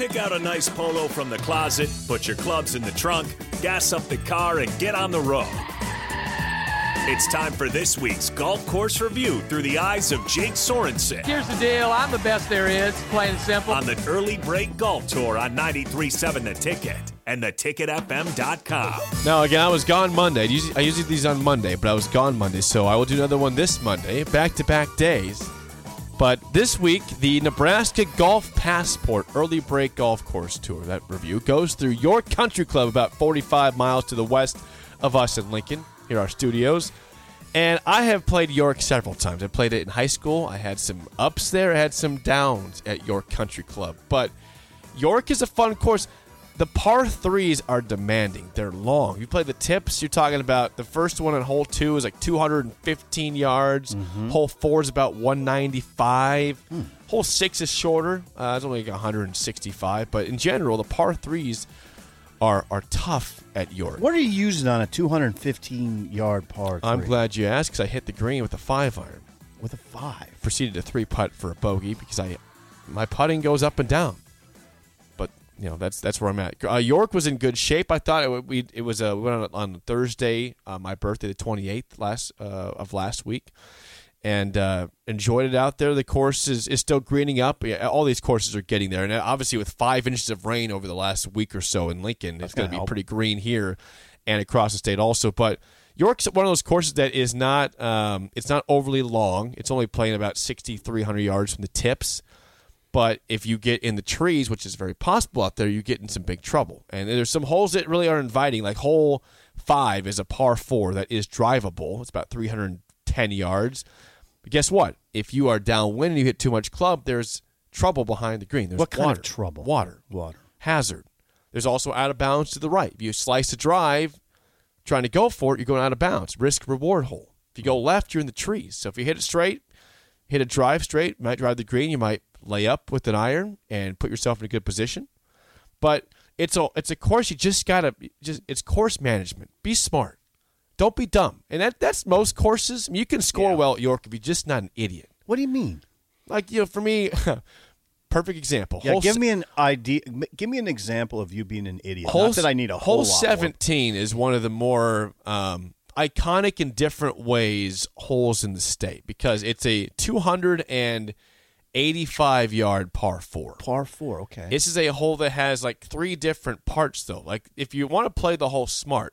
Pick out a nice polo from the closet, put your clubs in the trunk, gas up the car, and get on the road. It's time for this week's Golf Course Review through the eyes of Jake Sorensen. Here's the deal. I'm the best there is, plain and simple. On the Early Break Golf Tour on 93.7 The Ticket and theticketfm.com. Now, again, I was gone Monday. I usually do these on Monday, but I was gone Monday, so I will do another one this Monday, back-to-back days. But this week, the Nebraska Golf Passport Early Break Golf Course Tour, that review, goes through York Country Club about 45 miles to the west of us in Lincoln. Here are our studios. And I have played York several times. I played it in high school. I had some ups there. I had some downs at York Country Club. But York is a fun course. The par threes are demanding. They're long. You play the tips, you're talking about the first one on hole two is like 215 yards. Mm-hmm. Hole four is about 195. Hole six is shorter. It's only like 165. But in general, the par threes are tough at York. What are you using on a 215-yard par three? I'm glad you asked because I hit the green with a 5-iron. With a 5? Proceeded to 3-putt for a bogey because my putting goes up and down. But, you know, that's where I'm at. York was in good shape. I thought we went on Thursday, my birthday, the 28th of last week, and enjoyed it out there. The course is still greening up. Yeah, all these courses are getting there. And obviously with 5 inches of rain over the last week or so in Lincoln, that's it's going to be pretty green here and across the state also. But York's one of those courses that is not it's not overly long. It's only playing about 6,300 yards from the tips. But if you get in the trees, which is very possible out there, you get in some big trouble. And there's some holes that really are inviting. Like hole 5 is a par 4 that is drivable. It's about 310 yards. But guess what? If you are downwind and you hit too much club, there's trouble behind the green. There's what kind of trouble? Water. Hazard. There's also out of bounds to the right. If you slice a drive, trying to go for it, you're going out of bounds. Risk-reward hole. If you go left, you're in the trees. So if you hit it straight, hit a drive straight, you might drive the green, you might lay up with an iron and put yourself in a good position. But it's a course you just got to – it's course management. Be smart. Don't be dumb. And that's most courses. I mean, you can score well at York if you're just not an idiot. What do you mean? Like, you know, for me, perfect example. Yeah, give me an idea. Give me an example of you being an idiot. Not that I need a whole lot. Hole 17 is one of the more iconic in different ways holes in the state because it's a 285-yard par 4. Par 4, okay. This is a hole that has like three different parts, though. Like, if you want to play the hole smart,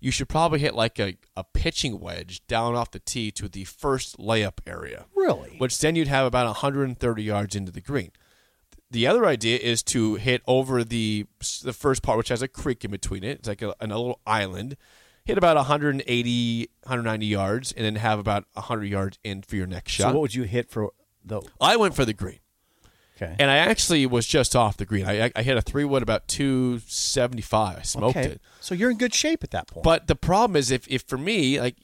you should probably hit like a pitching wedge down off the tee to the first layup area. Really? Which then you'd have about 130 yards into the green. The other idea is to hit over the first part, which has a creek in between it. It's like a little island. Hit about 180, 190 yards, and then have about 100 yards in for your next shot. So what would you hit for the... I went for the green. Okay. And I actually was just off the green. I hit a 3-wood about 275. I smoked it. So you're in good shape at that point. But the problem is, if for me, like,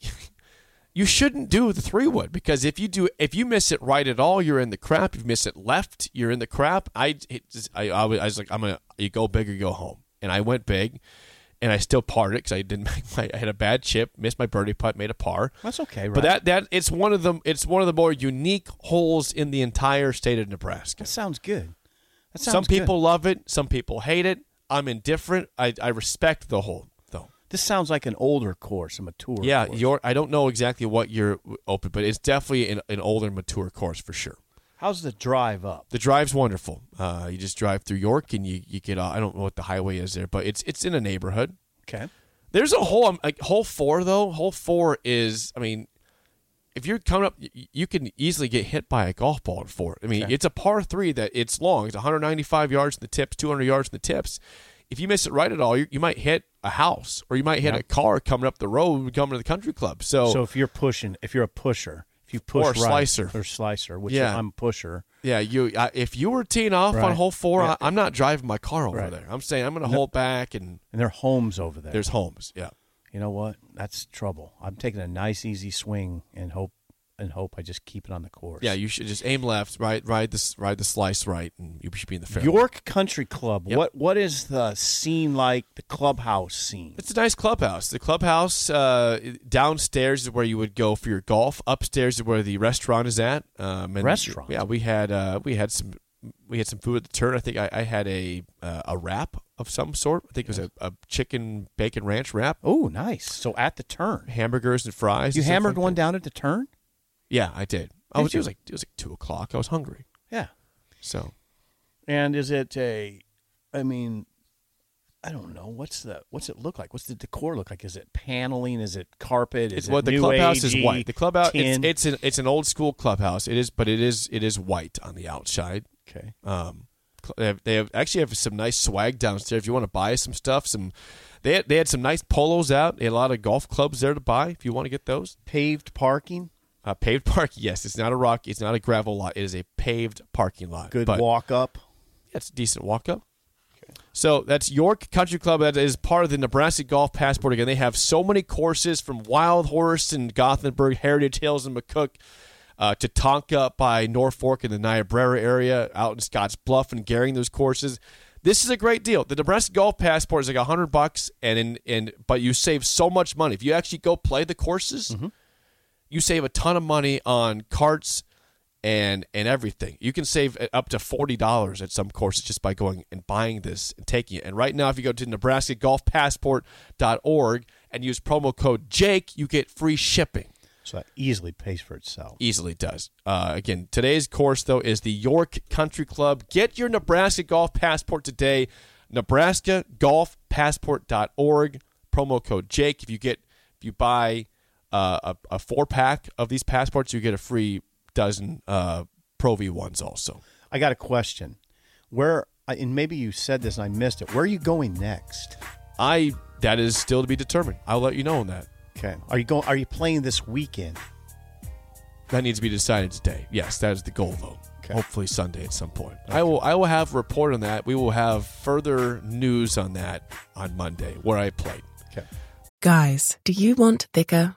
you shouldn't do the 3-wood because if you miss it right at all, you're in the crap. If you miss it left, you're in the crap. I was like, you go big or go home, and I went big. And I still parred it because I didn't make I had a bad chip, missed my birdie putt, made a par. That's okay, right? But that it's one of the more unique holes in the entire state of Nebraska. That sounds good. Some people love it, some people hate it. I'm indifferent. I respect the hole though. This sounds like an older course, a mature course. Yeah, I don't know exactly what you're open, but it's definitely an older, mature course for sure. How's the drive up? The drive's wonderful. You just drive through York and you get off. I don't know what the highway is there, but it's in a neighborhood. Okay. There's a hole, like hole 4, though. Hole 4 is, I mean, if you're coming up, you can easily get hit by a golf ball at 4. I mean, it's a par 3 that it's long. It's 195 yards in the tips, 200 yards in the tips. If you miss it right at all, you might hit a house or you might hit a car coming up the road coming to the country club. So if you're a pusher. If you push or slicer, which I'm a pusher. Yeah, if you were teeing off on hole 4, right. I'm not driving my car over there. I'm saying I'm going to hold back. And there are homes over there. There's homes, yeah. You know what? That's trouble. I'm taking a nice, easy swing and hope I just keep it on the course. Yeah, you should just aim left, right, ride the slice right, and you should be in the fairway. York Country Club. Yep. What is the scene like? The clubhouse scene. It's a nice clubhouse. The clubhouse downstairs is where you would go for your golf. Upstairs is where the restaurant is at. Yeah, we had some we had some food at the turn. I think I had a wrap of some sort. I think it was a chicken bacon ranch wrap. Oh, nice. So at the turn. Hamburgers and fries. You hammered one down at the turn? Yeah, I did. It was like 2:00. I was hungry. Yeah. So. And is it I don't know. What's it look like? What's the decor look like? Is it paneling? Is it carpet? Is it new agey? The clubhouse is white. The clubhouse, it's an old school clubhouse. It is white on the outside. Okay. They actually have some nice swag downstairs. If you want to buy some stuff, they had some nice polos out. They had a lot of golf clubs there to buy if you want to get those. Paved parking. Paved park. Yes, it's not a rock. It's not a gravel lot. It is a paved parking lot. Good walk up. Yeah, it's a decent walk up. So that's York Country Club. That is part of the Nebraska Golf Passport. Again, they have so many courses from Wild Horse and Gothenburg, Heritage Hills and McCook, to Tonka by Norfolk in the Niobrara area, out in Scotts Bluff and Garing, those courses. This is a great deal. The Nebraska Golf Passport is like $100, but you save so much money. If you actually go play the courses, mm-hmm. you save a ton of money on carts and everything. You can save up to $40 at some courses just by going and buying this and taking it. And right now, if you go to NebraskaGolfPassport.org and use promo code Jake, you get free shipping. So that easily pays for itself. Easily does. Again, today's course, though, is the York Country Club. Get your Nebraska Golf Passport today. NebraskaGolfPassport.org. Promo code Jake. If you buy a 4-pack of these passports, you get a free dozen Pro V1s also. I got a question. Where, and maybe you said this and I missed it, where are you going next? That is still to be determined. I'll let you know on that. Okay. Are you playing this weekend? That needs to be decided today. Yes, that is the goal, though. Okay. Hopefully Sunday at some point. Okay. I will have a report on that. We will have further news on that on Monday, where I played. Okay. Guys, do you want thicker,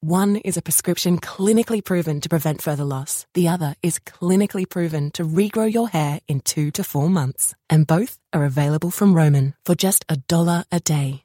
One is a prescription clinically proven to prevent further loss. The other is clinically proven to regrow your hair in 2 to 4 months. And both are available from Roman for just $1 a day.